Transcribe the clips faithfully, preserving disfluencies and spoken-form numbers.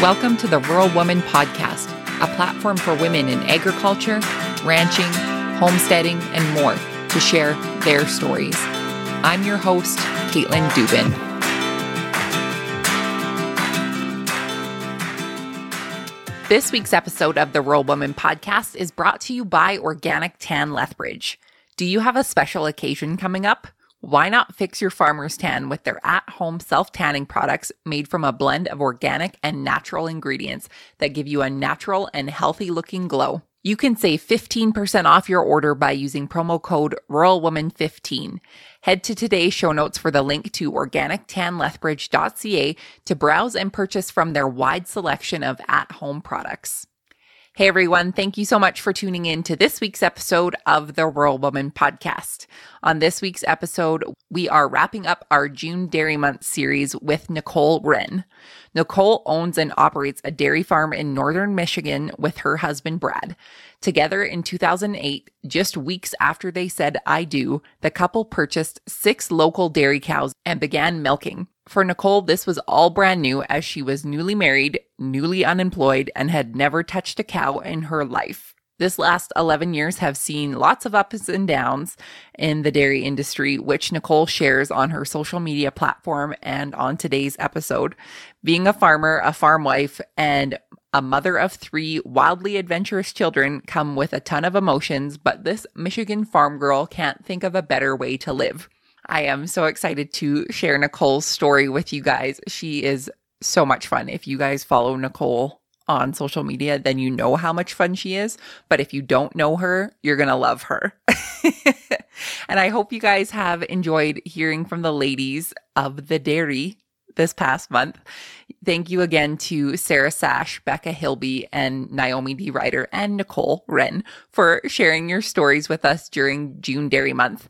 Welcome to the Rural Woman Podcast, a platform for women in agriculture, ranching, homesteading, and more to share their stories. I'm your host, Caitlin Dubin. This week's episode of the Rural Woman Podcast is brought to you by Organic Tan Lethbridge. Do you have a special occasion coming up? Why not fix your farmer's tan with their at-home self-tanning products made from a blend of organic and natural ingredients that give you a natural and healthy-looking glow? You can save fifteen percent off your order by using promo code rural woman fifteen. Head to today's show notes for the link to organic tan lethbridge dot c a to browse and purchase from their wide selection of at-home products. Hey everyone, thank you so much for tuning in to this week's episode of the Rural Woman Podcast. On this week's episode, we are wrapping up our June Dairy Month series with Nicole Wren. Nicole owns and operates a dairy farm in northern Michigan with her husband, Brad. Together in two thousand eight, just weeks after they said, "I do," the couple purchased six local dairy cows and began milking. For Nicole, this was all brand new as she was newly married, newly unemployed, and had never touched a cow in her life. This last eleven years have seen lots of ups and downs in the dairy industry, which Nicole shares on her social media platform and on today's episode. Being a farmer, a farm wife, and a mother of three wildly adventurous children come with a ton of emotions, but this Michigan farm girl can't think of a better way to live. I am so excited to share Nicole's story with you guys. She is so much fun. If you guys follow Nicole on social media, then you know how much fun she is. But if you don't know her, you're going to love her. And I hope you guys have enjoyed hearing from the ladies of the dairy this past month. Thank you again to Sarah Sash, Becca Hilby, and Naomi D. Ryder, and Nicole Wren for sharing your stories with us during June Dairy Month.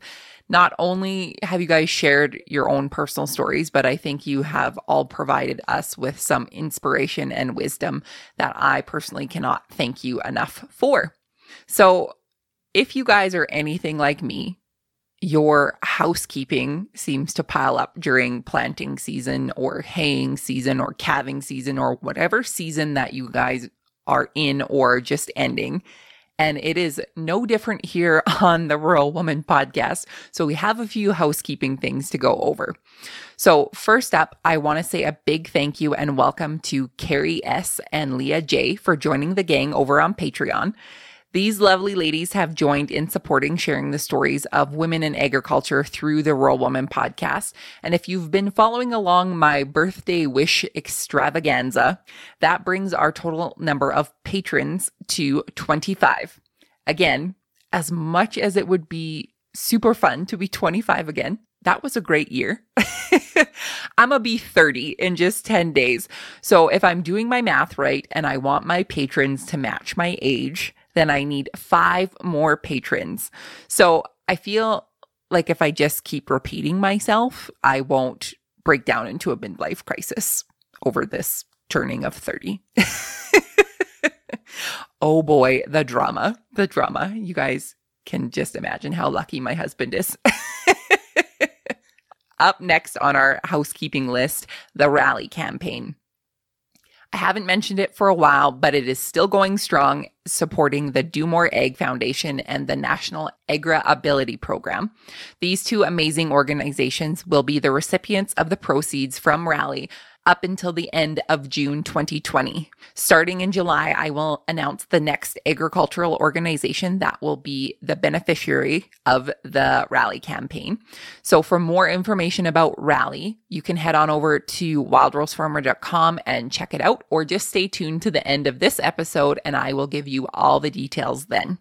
Not only have you guys shared your own personal stories, but I think you have all provided us with some inspiration and wisdom that I personally cannot thank you enough for. So if you guys are anything like me, your housekeeping seems to pile up during planting season or haying season or calving season or whatever season that you guys are in or just ending. And it is no different here on the Rural Woman Podcast. So we have a few housekeeping things to go over. So first up, I want to say a big thank you and welcome to Carrie S. and Leah J. for joining the gang over on Patreon. These lovely ladies have joined in supporting sharing the stories of women in agriculture through the Rural Woman Podcast. And if you've been following along my birthday wish extravaganza, that brings our total number of patrons to twenty-five. Again, as much as it would be super fun to be twenty-five again, that was a great year. I'm going to be thirty in just ten days. So if I'm doing my math right and I want my patrons to match my age, then I need five more patrons. So I feel like if I just keep repeating myself, I won't break down into a midlife crisis over this turning of thirty. Oh boy, the drama, the drama. You guys can just imagine how lucky my husband is. Up next on our housekeeping list, the Rally campaign. I haven't mentioned it for a while, but it is still going strong, supporting the Do More Ag Foundation and the National AgrAbility Program. These two amazing organizations will be the recipients of the proceeds from Rally up until the end of June twenty twenty. Starting in July, I will announce the next agricultural organization that will be the beneficiary of the Rally campaign. So for more information about Rally, you can head on over to wild rose farmer dot com and check it out, or just stay tuned to the end of this episode and I will give you all the details then.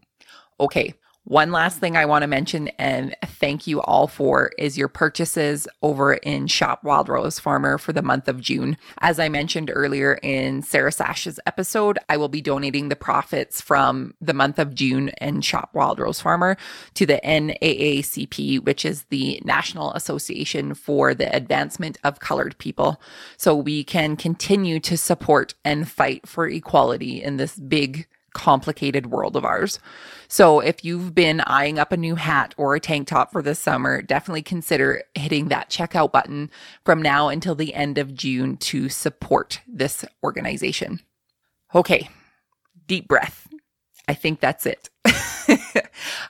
Okay. One last thing I want to mention and thank you all for is your purchases over in Shop Wild Rose Farmer for the month of June. As I mentioned earlier in Sarah Sash's episode, I will be donating the profits from the month of June and Shop Wild Rose Farmer to the N double A C P, which is the National Association for the Advancement of Colored People, so we can continue to support and fight for equality in this big complicated world of ours. So if you've been eyeing up a new hat or a tank top for this summer, definitely consider hitting that checkout button from now until the end of June to support this organization. Okay, deep breath. I think that's it.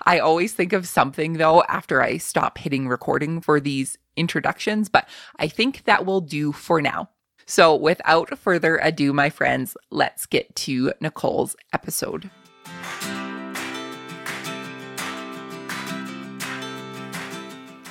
I always think of something though after I stop hitting recording for these introductions, but I think that will do for now. So without further ado, my friends, let's get to Nicole's episode.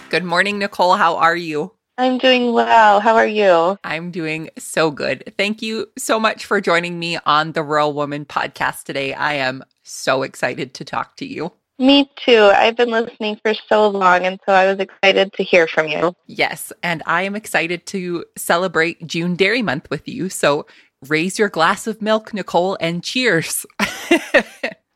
Good morning, Nicole. How are you? I'm doing well. How are you? I'm doing so good. Thank you so much for joining me on the Rural Woman Podcast today. I am so excited to talk to you. Me too. I've been listening for so long, and so I was excited to hear from you. Yes, and I am excited to celebrate June Dairy Month with you. So raise your glass of milk, Nicole, and cheers.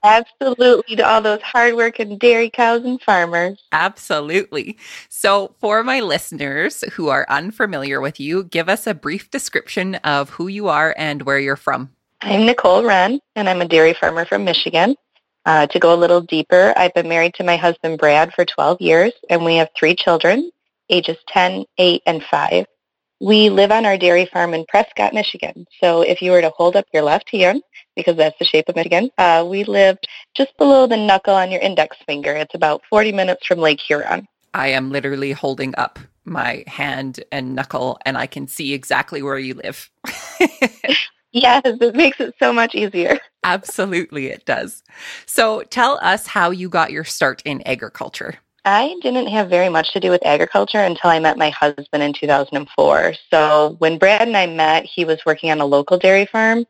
Absolutely, to all those hardworking dairy cows and farmers. Absolutely. So for my listeners who are unfamiliar with you, give us a brief description of who you are and where you're from. I'm Nicole Wren, and I'm a dairy farmer from Michigan. Uh, to go a little deeper, I've been married to my husband, Brad, for twelve years, and we have three children, ages ten, eight, and five. We live on our dairy farm in Prescott, Michigan. So if you were to hold up your left hand, because that's the shape of Michigan, uh, we live just below the knuckle on your index finger. It's about forty minutes from Lake Huron. I am literally holding up my hand and knuckle, and I can see exactly where you live. Yes, it makes it so much easier. Absolutely, it does. So tell us how you got your start in agriculture. I didn't have very much to do with agriculture until I met my husband in two thousand four. So when Brad and I met, he was working on a local dairy farm,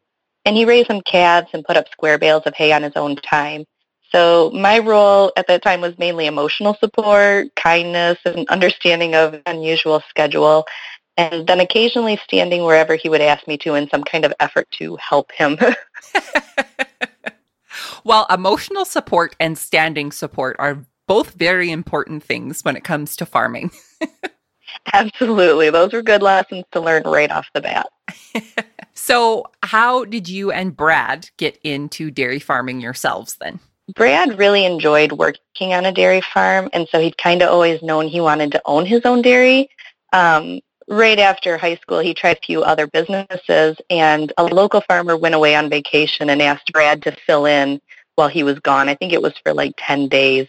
and he raised some calves and put up square bales of hay on his own time. So my role at that time was mainly emotional support, kindness, and understanding of unusual schedule. And then occasionally standing wherever he would ask me to in some kind of effort to help him. Well, emotional support and standing support are both very important things when it comes to farming. Absolutely. Those were good lessons to learn right off the bat. So how did you and Brad get into dairy farming yourselves then? Brad really enjoyed working on a dairy farm, and so he'd kind of always known he wanted to own his own dairy. Um, Right after high school, he tried a few other businesses, and a local farmer went away on vacation and asked Brad to fill in while he was gone. I think it was for like ten days.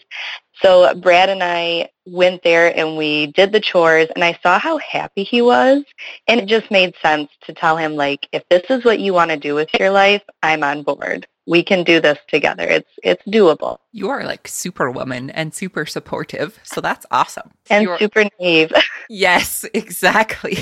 So Brad and I went there, and we did the chores, and I saw how happy he was, and it just made sense to tell him, like, if this is what you want to do with your life, I'm on board. We can do this together. It's it's doable. You are like superwoman and super supportive. So that's awesome. And You're... super naive. Yes, exactly.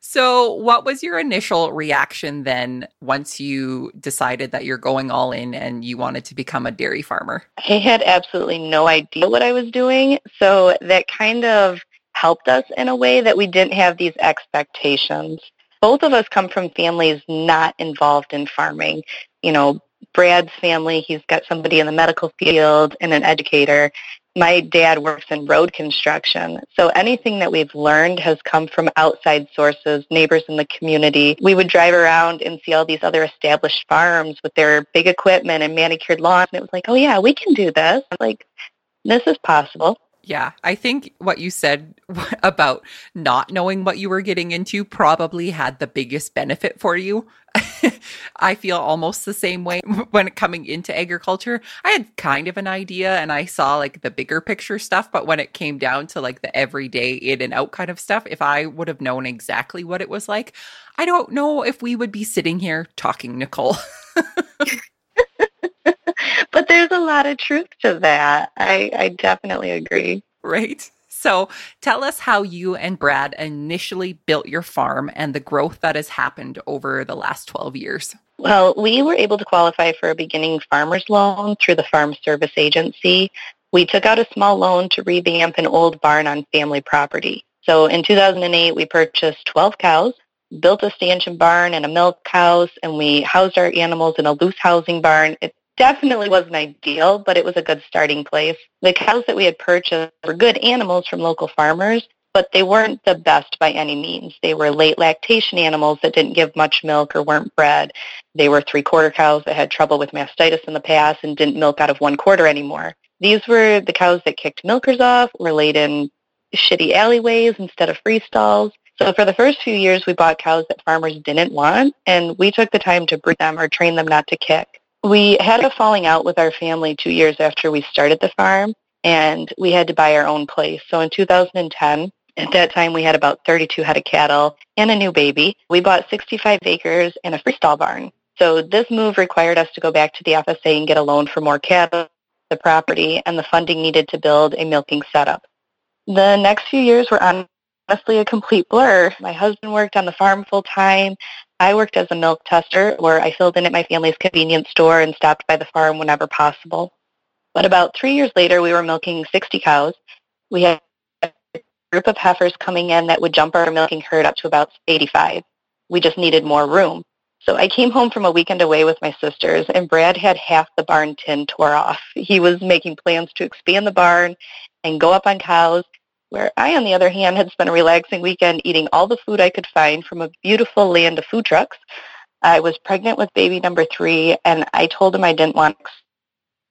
So what was your initial reaction then once you decided that you're going all in and you wanted to become a dairy farmer? I had absolutely no idea what I was doing. So that kind of helped us in a way that we didn't have these expectations. Both of us come from families not involved in farming. You know, Brad's family, he's got somebody in the medical field and an educator. My dad works in road construction. So anything that we've learned has come from outside sources, neighbors in the community. We would drive around and see all these other established farms with their big equipment and manicured lawns. And it was like, oh, yeah, we can do this. Like, this is possible. Yeah, I think what you said about not knowing what you were getting into probably had the biggest benefit for you. I feel almost the same way when coming into agriculture. I had kind of an idea and I saw like the bigger picture stuff, but when it came down to like the everyday in and out kind of stuff, if I would have known exactly what it was like, I don't know if we would be sitting here talking, Nicole. But there's a lot of truth to that. I, I definitely agree. Right. So tell us how you and Brad initially built your farm and the growth that has happened over the last twelve years. Well, we were able to qualify for a beginning farmer's loan through the Farm Service Agency. We took out a small loan to revamp an old barn on family property. So in two thousand eight, we purchased twelve cows, built a stanchion barn and a milk house, and we housed our animals in a loose housing barn. It definitely wasn't ideal, but it was a good starting place. The cows that we had purchased were good animals from local farmers, but they weren't the best by any means. They were late lactation animals that didn't give much milk or weren't bred. They were three-quarter cows that had trouble with mastitis in the past and didn't milk out of one quarter anymore. These were the cows that kicked milkers off, were laid in shitty alleyways instead of free stalls. So for the first few years, we bought cows that farmers didn't want, and we took the time to breed them or train them not to kick. We had a falling out with our family two years after we started the farm, and we had to buy our own place. So in two thousand ten, at that time, we had about thirty-two head of cattle and a new baby. We bought sixty-five acres and a freestall barn. So this move required us to go back to the F S A and get a loan for more cattle, the property, and the funding needed to build a milking setup. The next few years were honestly a complete blur. My husband worked on the farm full time. I worked as a milk tester, where I filled in at my family's convenience store and stopped by the farm whenever possible. But about three years later, we were milking sixty cows. We had a group of heifers coming in that would jump our milking herd up to about eighty-five. We just needed more room. So I came home from a weekend away with my sisters, and Brad had half the barn tin tore off. He was making plans to expand the barn and go up on cows, where I, on the other hand, had spent a relaxing weekend eating all the food I could find from a beautiful land of food trucks. I was pregnant with baby number three, and I told him I didn't want to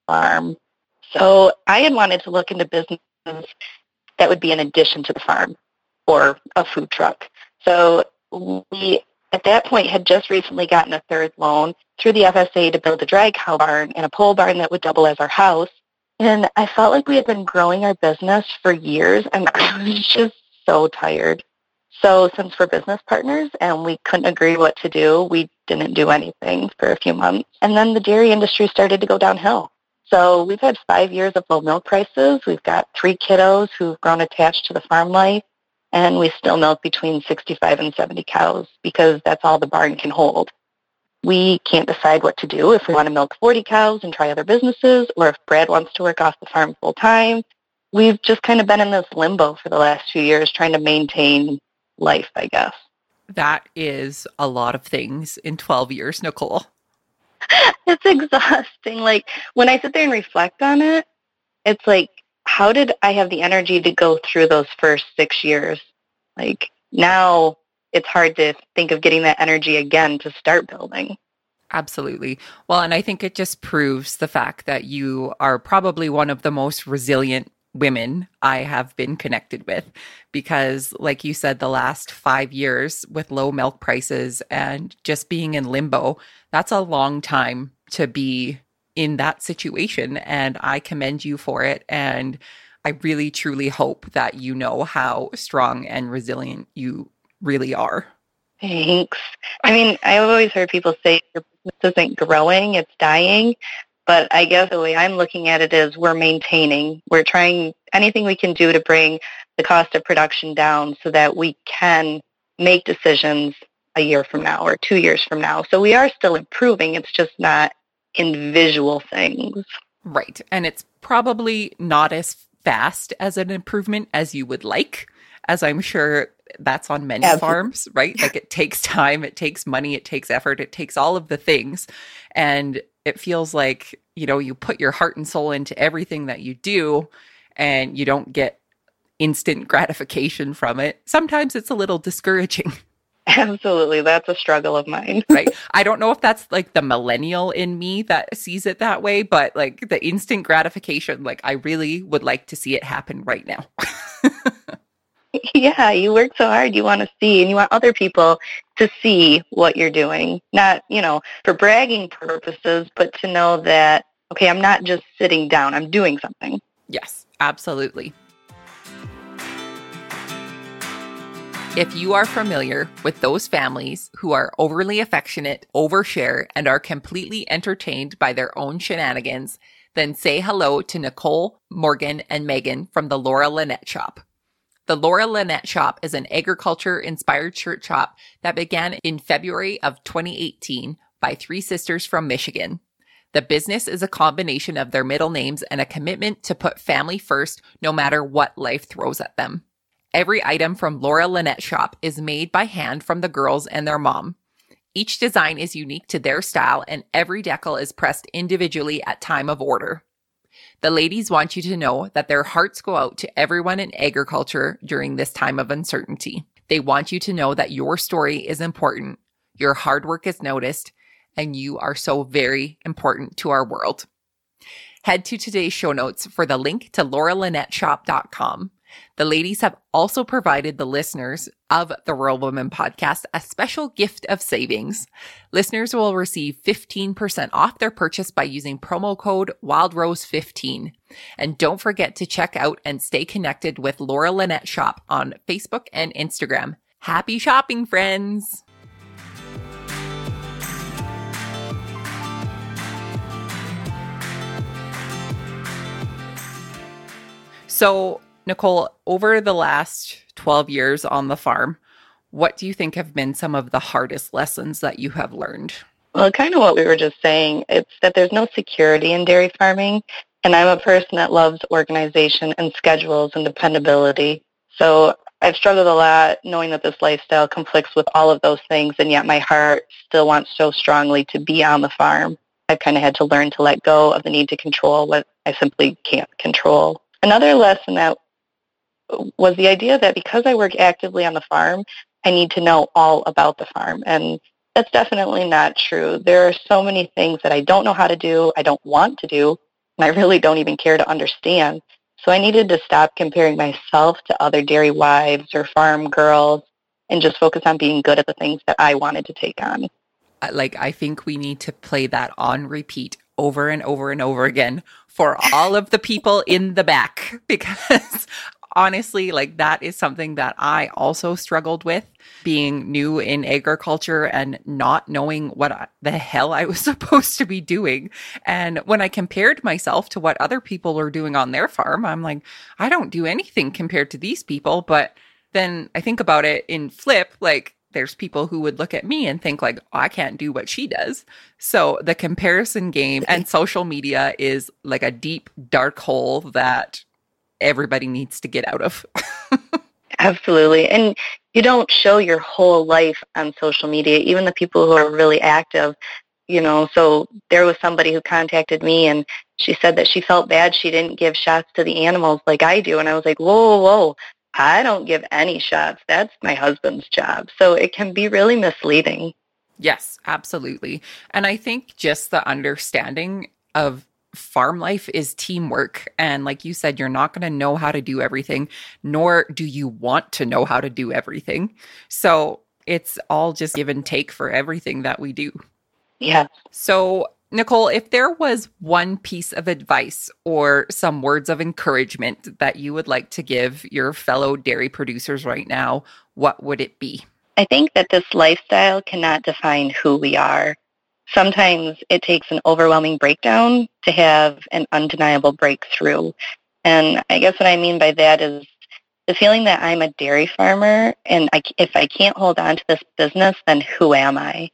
farm. So I had wanted to look into business that would be in addition to the farm or a food truck. So we, at that point, had just recently gotten a third loan through the F S A to build a dry cow barn and a pole barn that would double as our house. And I felt like we had been growing our business for years, and I was just so tired. So since we're business partners and we couldn't agree what to do, we didn't do anything for a few months. And then the dairy industry started to go downhill. So we've had five years of low milk prices. We've got three kiddos who've grown attached to the farm life. And we still milk between sixty-five and seventy cows because that's all the barn can hold. We can't decide what to do, if we want to milk forty cows and try other businesses, or if Brad wants to work off the farm full time. We've just kind of been in this limbo for the last few years trying to maintain life, I guess. That is a lot of things in twelve years, Nicole. It's exhausting. Like, when I sit there and reflect on it, it's like, how did I have the energy to go through those first six years? Like, now it's hard to think of getting that energy again to start building. Absolutely. Well, and I think it just proves the fact that you are probably one of the most resilient women I have been connected with, because like you said, the last five years with low milk prices and just being in limbo, that's a long time to be in that situation. And I commend you for it. And I really, truly hope that you know how strong and resilient you really are. Thanks. I mean, I've always heard people say your business isn't growing, it's dying. But I guess the way I'm looking at it is we're maintaining. We're trying anything we can do to bring the cost of production down so that we can make decisions a year from now or two years from now. So we are still improving. It's just not in visual things. Right. And it's probably not as fast as an improvement as you would like, as I'm sure that's on many Absolutely. farms, right? Like, it takes time, it takes money, it takes effort, it takes all of the things. And it feels like, you know, you put your heart and soul into everything that you do and you don't get instant gratification from it. Sometimes it's a little discouraging. Absolutely. That's a struggle of mine. Right. I don't know if that's like the millennial in me that sees it that way, but like the instant gratification, like I really would like to see it happen right now. Yeah, you work so hard, you want to see, and you want other people to see what you're doing. Not, you know, for bragging purposes, but to know that, okay, I'm not just sitting down, I'm doing something. Yes, absolutely. If you are familiar with those families who are overly affectionate, overshare, and are completely entertained by their own shenanigans, then say hello to Nicole, Morgan, and Megan from the Laura Lynette Shop. The Laura Lynette Shop is an agriculture-inspired shirt shop that began in February of twenty eighteen by three sisters from Michigan. The business is a combination of their middle names and a commitment to put family first no matter what life throws at them. Every item from Laura Lynette Shop is made by hand from the girls and their mom. Each design is unique to their style, and every decal is pressed individually at time of order. The ladies want you to know that their hearts go out to everyone in agriculture during this time of uncertainty. They want you to know that your story is important, your hard work is noticed, and you are so very important to our world. Head to today's show notes for the link to laura linette shop dot com. The ladies have also provided the listeners of the Rural Woman Podcast a special gift of savings. Listeners will receive fifteen percent off their purchase by using promo code wild rose fifteen. And don't forget to check out and stay connected with Laura Lynette Shop on Facebook and Instagram. Happy shopping, friends! So, Nicole, over the last twelve years on the farm, what do you think have been some of the hardest lessons that you have learned? Well, kind of what we were just saying, it's that there's no security in dairy farming, and I'm a person that loves organization and schedules and dependability. So I've struggled a lot knowing that this lifestyle conflicts with all of those things, and yet my heart still wants so strongly to be on the farm. I've kind of had to learn to let go of the need to control what I simply can't control. Another lesson that was the idea that because I work actively on the farm, I need to know all about the farm. And that's definitely not true. There are so many things that I don't know how to do, I don't want to do, and I really don't even care to understand. So I needed to stop comparing myself to other dairy wives or farm girls and just focus on being good at the things that I wanted to take on. Like, I think we need to play that on repeat over and over and over again for all of the people in the back, because honestly, like, that is something that I also struggled with, being new in agriculture and not knowing what I, the hell I was supposed to be doing. And when I compared myself to what other people were doing on their farm, I'm like, I don't do anything compared to these people. But then I think about it in flip, like, there's people who would look at me and think like, oh, I can't do what she does. So the comparison game and social media is like a deep, dark hole that everybody needs to get out of. Absolutely. And you don't show your whole life on social media, even the people who are really active, you know. So there was somebody who contacted me and she said that she felt bad she didn't give shots to the animals like I do. And I was like, whoa, whoa, whoa. I don't give any shots. That's my husband's job. So it can be really misleading. Yes, absolutely. And I think just the understanding of farm life is teamwork. And like you said, you're not going to know how to do everything, nor do you want to know how to do everything. So it's all just give and take for everything that we do. Yeah. So, Nicole, if there was one piece of advice or some words of encouragement that you would like to give your fellow dairy producers right now, what would it be? I think that this lifestyle cannot define who we are. Sometimes it takes an overwhelming breakdown to have an undeniable breakthrough. And I guess what I mean by that is the feeling that I'm a dairy farmer, and I, if I can't hold on to this business, then who am I?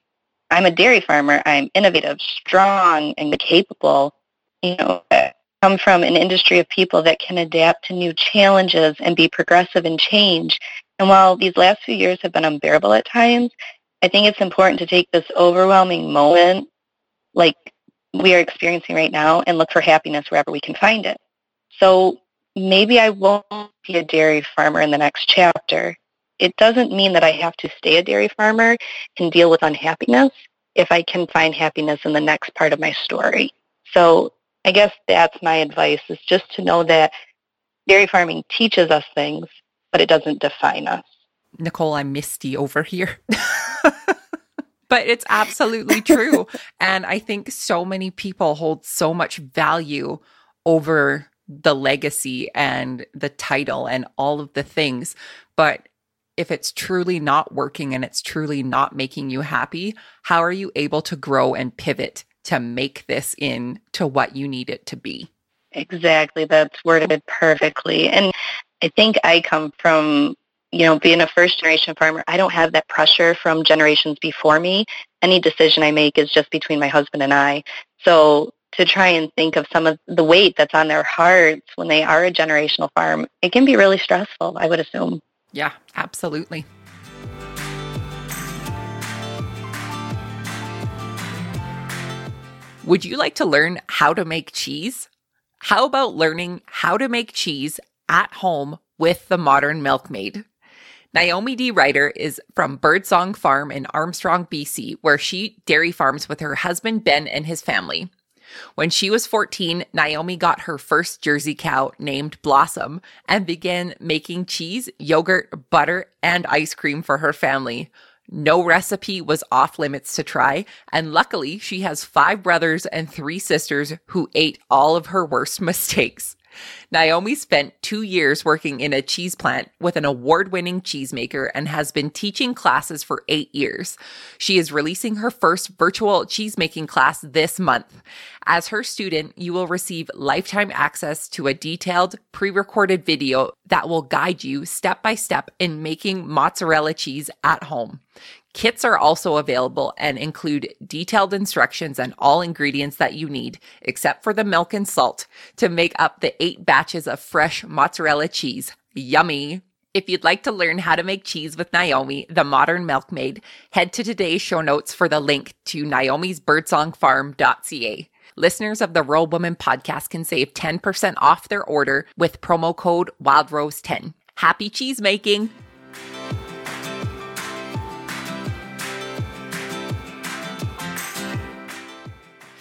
I'm a dairy farmer. I'm innovative, strong, and capable. You know, I come from an industry of people that can adapt to new challenges and be progressive and change. And while these last few years have been unbearable at times, I think it's important to take this overwhelming moment like we are experiencing right now and look for happiness wherever we can find it. So maybe I won't be a dairy farmer in the next chapter. It doesn't mean that I have to stay a dairy farmer and deal with unhappiness if I can find happiness in the next part of my story. So I guess that's my advice, is just to know that dairy farming teaches us things, but it doesn't define us. Nicole, I'm misty over here. But it's absolutely true. And I think so many people hold so much value over the legacy and the title and all of the things. But if it's truly not working and it's truly not making you happy, how are you able to grow and pivot to make this in to what you need it to be? Exactly. That's worded perfectly. And I think I come from, you know, being a first-generation farmer, I don't have that pressure from generations before me. Any decision I make is just between my husband and I. So to try and think of some of the weight that's on their hearts when they are a generational farm, it can be really stressful, I would assume. Yeah, absolutely. Would you like to learn how to make cheese? How about learning how to make cheese at home with the Modern Milkmaid? Naomi D. Ryder is from Birdsong Farm in Armstrong, B C, where she dairy farms with her husband, Ben, and his family. When she was fourteen, Naomi got her first Jersey cow named Blossom and began making cheese, yogurt, butter, and ice cream for her family. No recipe was off limits to try, and luckily she has five brothers and three sisters who ate all of her worst mistakes. Naomi spent two years working in a cheese plant with an award-winning cheesemaker and has been teaching classes for eight years. She is releasing her first virtual cheesemaking class this month. As her student, you will receive lifetime access to a detailed, pre-recorded video that will guide you step-by-step in making mozzarella cheese at home. Kits are also available and include detailed instructions and all ingredients that you need, except for the milk and salt, to make up the eight batches of fresh mozzarella cheese. Yummy! If you'd like to learn how to make cheese with Naomi, the Modern Milkmaid, head to today's show notes for the link to naomis birdsong farm dot c a. Listeners of the Rural Woman Podcast can save ten percent off their order with promo code wild rose ten. Happy cheese making!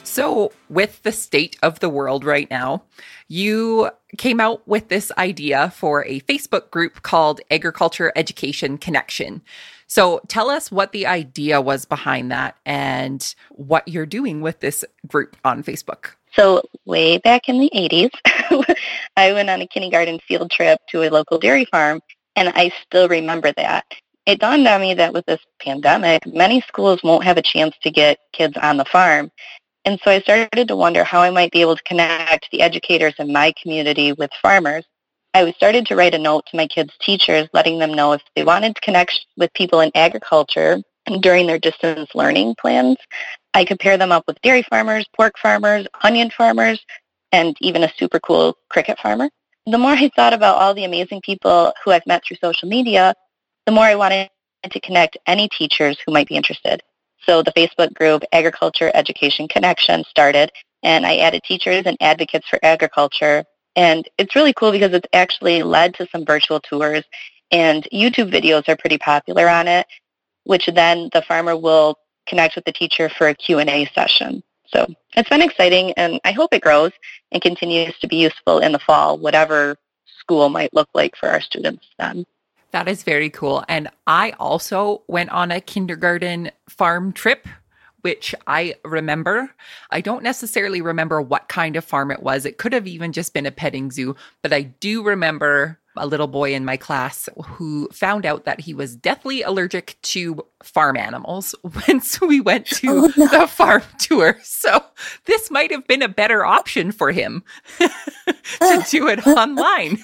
So with the state of the world right now, you came out with this idea for a Facebook group called Agriculture Education Connection. So tell us what the idea was behind that and what you're doing with this group on Facebook. So way back in the eighties, I went on a kindergarten field trip to a local dairy farm, and I still remember that. It dawned on me that with this pandemic, many schools won't have a chance to get kids on the farm. And so I started to wonder how I might be able to connect the educators in my community with farmers. I started to write a note to my kids' teachers, letting them know if they wanted to connect with people in agriculture during their distance learning plans, I could pair them up with dairy farmers, pork farmers, onion farmers, and even a super cool cricket farmer. The more I thought about all the amazing people who I've met through social media, the more I wanted to connect any teachers who might be interested. So the Facebook group Agriculture Education Connection started, and I added teachers and advocates for agriculture. And it's really cool because it's actually led to some virtual tours, and YouTube videos are pretty popular on it, which then the farmer will connect with the teacher for a Q and A session. So it's been exciting, and I hope it grows and continues to be useful in the fall, whatever school might look like for our students then. That is very cool. And I also went on a kindergarten farm trip, which I remember. I don't necessarily remember what kind of farm it was. It could have even just been a petting zoo, but I do remember a little boy in my class who found out that he was deathly allergic to farm animals once we went to oh, no. the farm tour. So this might have been a better option for him to do it online.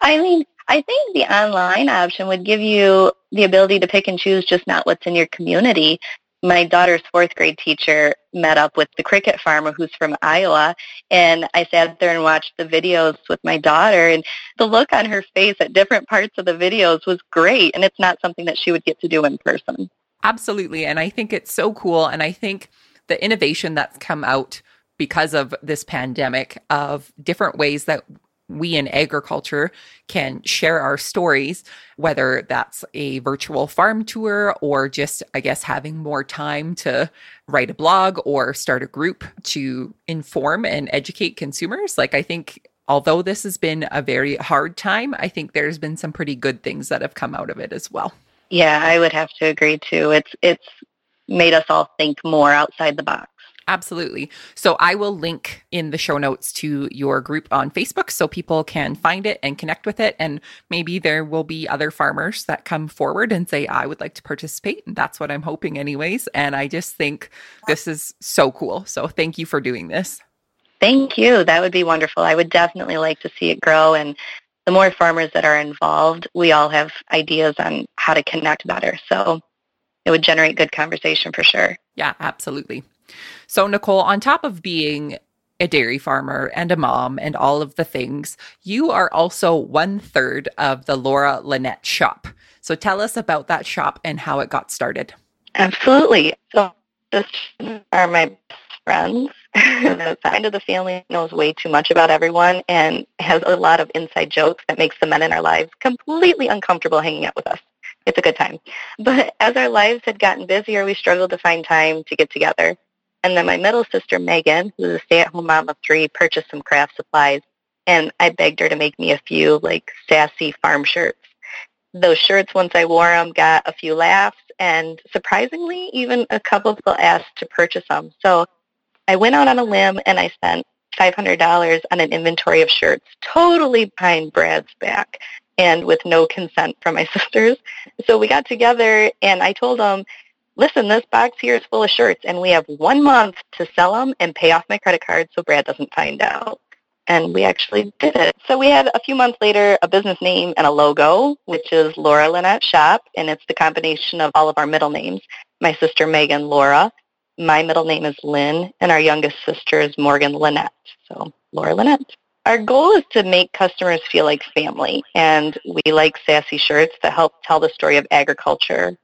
I mean, I think the online option would give you the ability to pick and choose just not what's in your community. My daughter's fourth grade teacher met up with the cricket farmer who's from Iowa, and I sat there and watched the videos with my daughter, and the look on her face at different parts of the videos was great, and it's not something that she would get to do in person. Absolutely, and I think it's so cool, and I think the innovation that's come out because of this pandemic of different ways that we in agriculture can share our stories, whether that's a virtual farm tour or just, I guess, having more time to write a blog or start a group to inform and educate consumers. Like, I think although this has been a very hard time, I think there's been some pretty good things that have come out of it as well. Yeah, I would have to agree too. It's it's made us all think more outside the box. Absolutely. So I will link in the show notes to your group on Facebook so people can find it and connect with it. And maybe there will be other farmers that come forward and say, I would like to participate. And that's what I'm hoping anyways. And I just think this is so cool. So thank you for doing this. Thank you. That would be wonderful. I would definitely like to see it grow. And the more farmers that are involved, we all have ideas on how to connect better. So it would generate good conversation for sure. Yeah, absolutely. So, Nicole, on top of being a dairy farmer and a mom and all of the things, you are also one third of the Laura Lynette Shop. So tell us about that shop and how it got started. Absolutely. So, these are my best friends. The side of the family knows way too much about everyone and has a lot of inside jokes that makes the men in our lives completely uncomfortable hanging out with us. It's a good time. But as our lives had gotten busier, we struggled to find time to get together. And then my middle sister, Megan, who's a stay-at-home mom of three, purchased some craft supplies, and I begged her to make me a few, like, sassy farm shirts. Those shirts, once I wore them, got a few laughs, and surprisingly, even a couple people asked to purchase them. So I went out on a limb, and I spent five hundred dollars on an inventory of shirts, totally behind Brad's back and with no consent from my sisters. So we got together, and I told them, listen, this box here is full of shirts, and we have one month to sell them and pay off my credit card so Brad doesn't find out. And we actually did it. So we had, a few months later, a business name and a logo, which is Laura Lynette Shop, and it's the combination of all of our middle names. My sister, Megan, Laura. My middle name is Lynn, and our youngest sister is Morgan Lynette, so Laura Lynette. Our goal is to make customers feel like family, and we like sassy shirts that help tell the story of agriculture.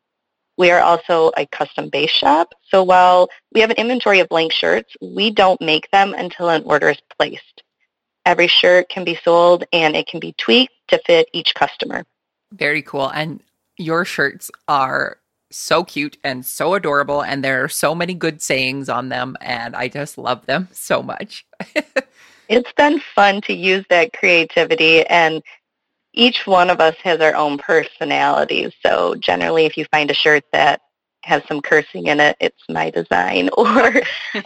We are also a custom-based shop, so while we have an inventory of blank shirts, we don't make them until an order is placed. Every shirt can be sold, and it can be tweaked to fit each customer. Very cool, and your shirts are so cute and so adorable, and there are so many good sayings on them, and I just love them so much. It's been fun to use that creativity, and each one of us has our own personalities. So generally, if you find a shirt that has some cursing in it, it's my design, or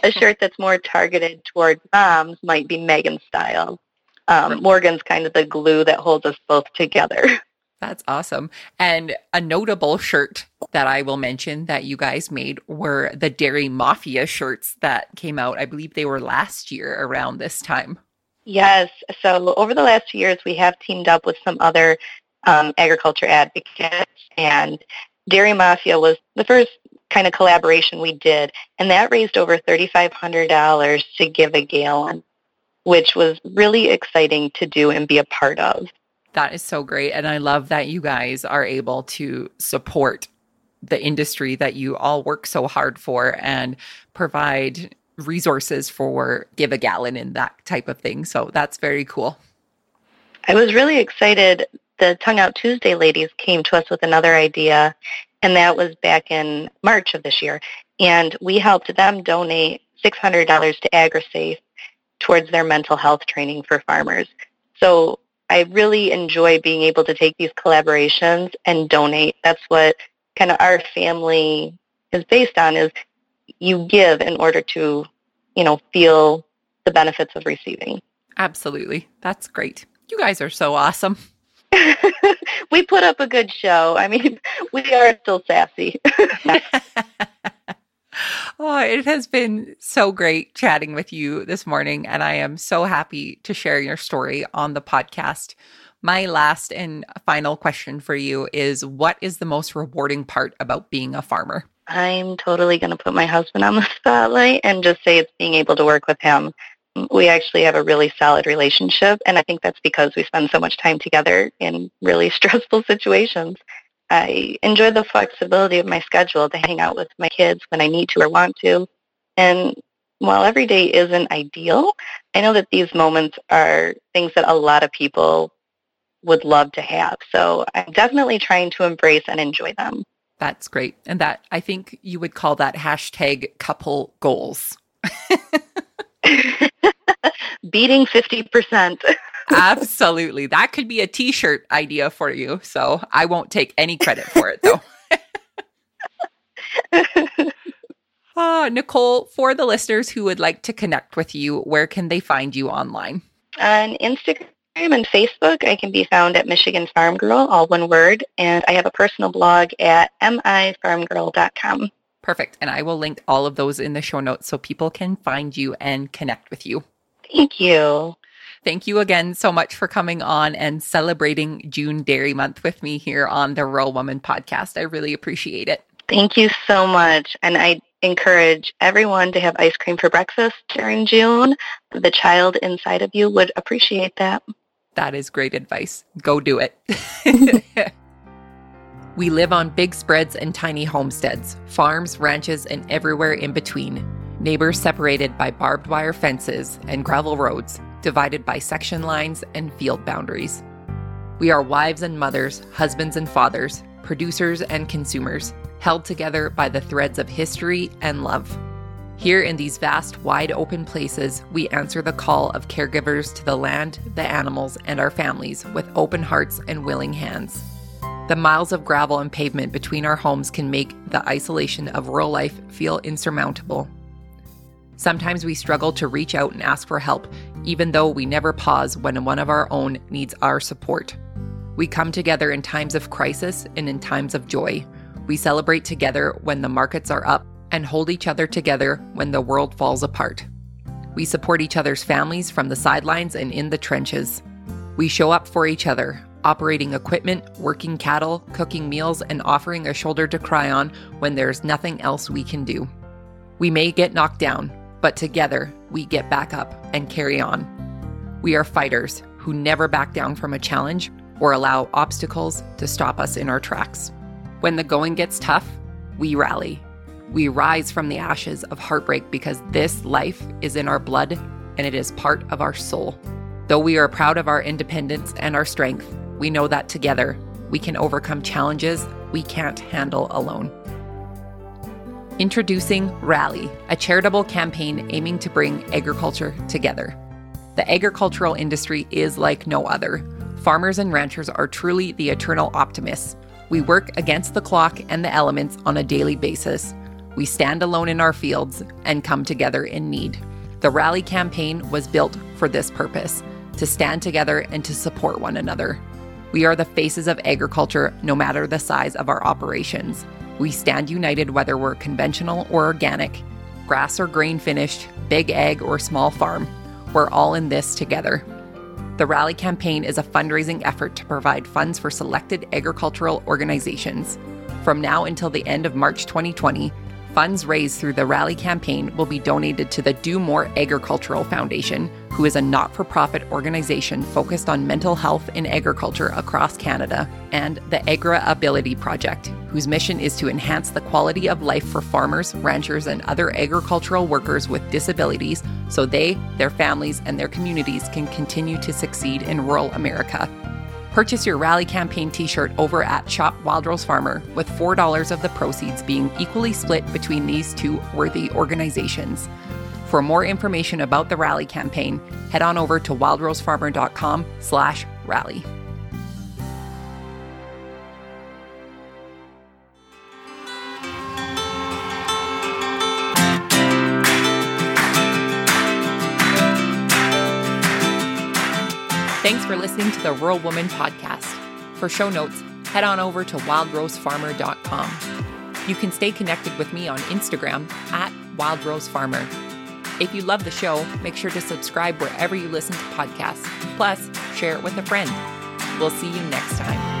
a shirt that's more targeted towards moms might be Megan's style. Um, Morgan's kind of the glue that holds us both together. That's awesome. And a notable shirt that I will mention that you guys made were the Dairy Mafia shirts that came out. I believe they were last year around this time. Yes. So over the last few years, we have teamed up with some other um, agriculture advocates, and Dairy Mafia was the first kind of collaboration we did. And that raised over three thousand five hundred dollars to give a gallon, which was really exciting to do and be a part of. That is so great. And I love that you guys are able to support the industry that you all work so hard for and provide resources for Give a Gallon and that type of thing. So that's very cool. I was really excited. The Tongue Out Tuesday ladies came to us with another idea, and that was back in March of this year. And we helped them donate six hundred dollars to AgriSafe towards their mental health training for farmers. So I really enjoy being able to take these collaborations and donate. That's what kind of our family is based on, is you give in order to, you know, feel the benefits of receiving. Absolutely. That's great. You guys are so awesome. We put up a good show. I mean, we are still sassy. Oh, it has been so great chatting with you this morning, and I am so happy to share your story on the podcast. My last and final question for you is, what is the most rewarding part about being a farmer? I'm totally going to put my husband on the spotlight and just say it's being able to work with him. We actually have a really solid relationship, and I think that's because we spend so much time together in really stressful situations. I enjoy the flexibility of my schedule to hang out with my kids when I need to or want to. And while every day isn't ideal, I know that these moments are things that a lot of people would love to have. So I'm definitely trying to embrace and enjoy them. That's great. And that, I think you would call that hashtag couple goals. Beating fifty percent. Absolutely. That could be a t-shirt idea for you. So I won't take any credit for it, though. Oh, Nicole, for the listeners who would like to connect with you, where can they find you online? On Instagram and Facebook, I can be found at Michigan Farm Girl, all one word. And I have a personal blog at m i farm girl dot com. Perfect. And I will link all of those in the show notes so people can find you and connect with you. Thank you. Thank you again so much for coming on and celebrating June Dairy Month with me here on the Rural Woman Podcast. I really appreciate it. Thank you so much. And I encourage everyone to have ice cream for breakfast during June. The child inside of you would appreciate that. That is great advice. Go do it. We live on big spreads and tiny homesteads, farms, ranches, and everywhere in between. neighbors separated by barbed wire fences and gravel roads, divided by section lines and field boundaries. We are wives and mothers, husbands and fathers, producers and consumers, held together by the threads of history and love. Here in these vast, wide-open places, we answer the call of caregivers to the land, the animals, and our families with open hearts and willing hands. The miles of gravel and pavement between our homes can make the isolation of rural life feel insurmountable. Sometimes we struggle to reach out and ask for help, even though we never pause when one of our own needs our support. We come together in times of crisis and in times of joy. We celebrate together when the markets are up and hold each other together when the world falls apart. We support each other's families from the sidelines and in the trenches. We show up for each other, operating equipment, working cattle, cooking meals, and offering a shoulder to cry on when there's nothing else we can do. We may get knocked down, but together we get back up and carry on. We are fighters who never back down from a challenge or allow obstacles to stop us in our tracks. When the going gets tough, we rally. We rise from the ashes of heartbreak because this life is in our blood and it is part of our soul. Though we are proud of our independence and our strength, we know that together we can overcome challenges we can't handle alone. Introducing Rally, a charitable campaign aiming to bring agriculture together. The agricultural industry is like no other. Farmers and ranchers are truly the eternal optimists. We work against the clock and the elements on a daily basis. We stand alone in our fields and come together in need. The Rally campaign was built for this purpose, to stand together and to support one another. We are the faces of agriculture, no matter the size of our operations. We stand united whether we're conventional or organic, grass or grain finished, big ag or small farm. We're all in this together. The Rally campaign is a fundraising effort to provide funds for selected agricultural organizations. From now until the end of March twenty twenty, funds raised through the Rally campaign will be donated to the Do More Agricultural Foundation, who is a not-for-profit organization focused on mental health in agriculture across Canada, and the AgrAbility Project, whose mission is to enhance the quality of life for farmers, ranchers, and other agricultural workers with disabilities so they, their families, and their communities can continue to succeed in rural America. Purchase your Rally campaign t-shirt over at Shop Wild Rose Farmer, with four dollars of the proceeds being equally split between these two worthy organizations. For more information about the Rally campaign, head on over to wildrosefarmer.com slash rally. Thanks for listening to the Rural Woman Podcast. For show notes, head on over to wild rose farmer dot com. You can stay connected with me on Instagram at wildrosefarmer. If you love the show, make sure to subscribe wherever you listen to podcasts. Plus, share it with a friend. We'll see you next time.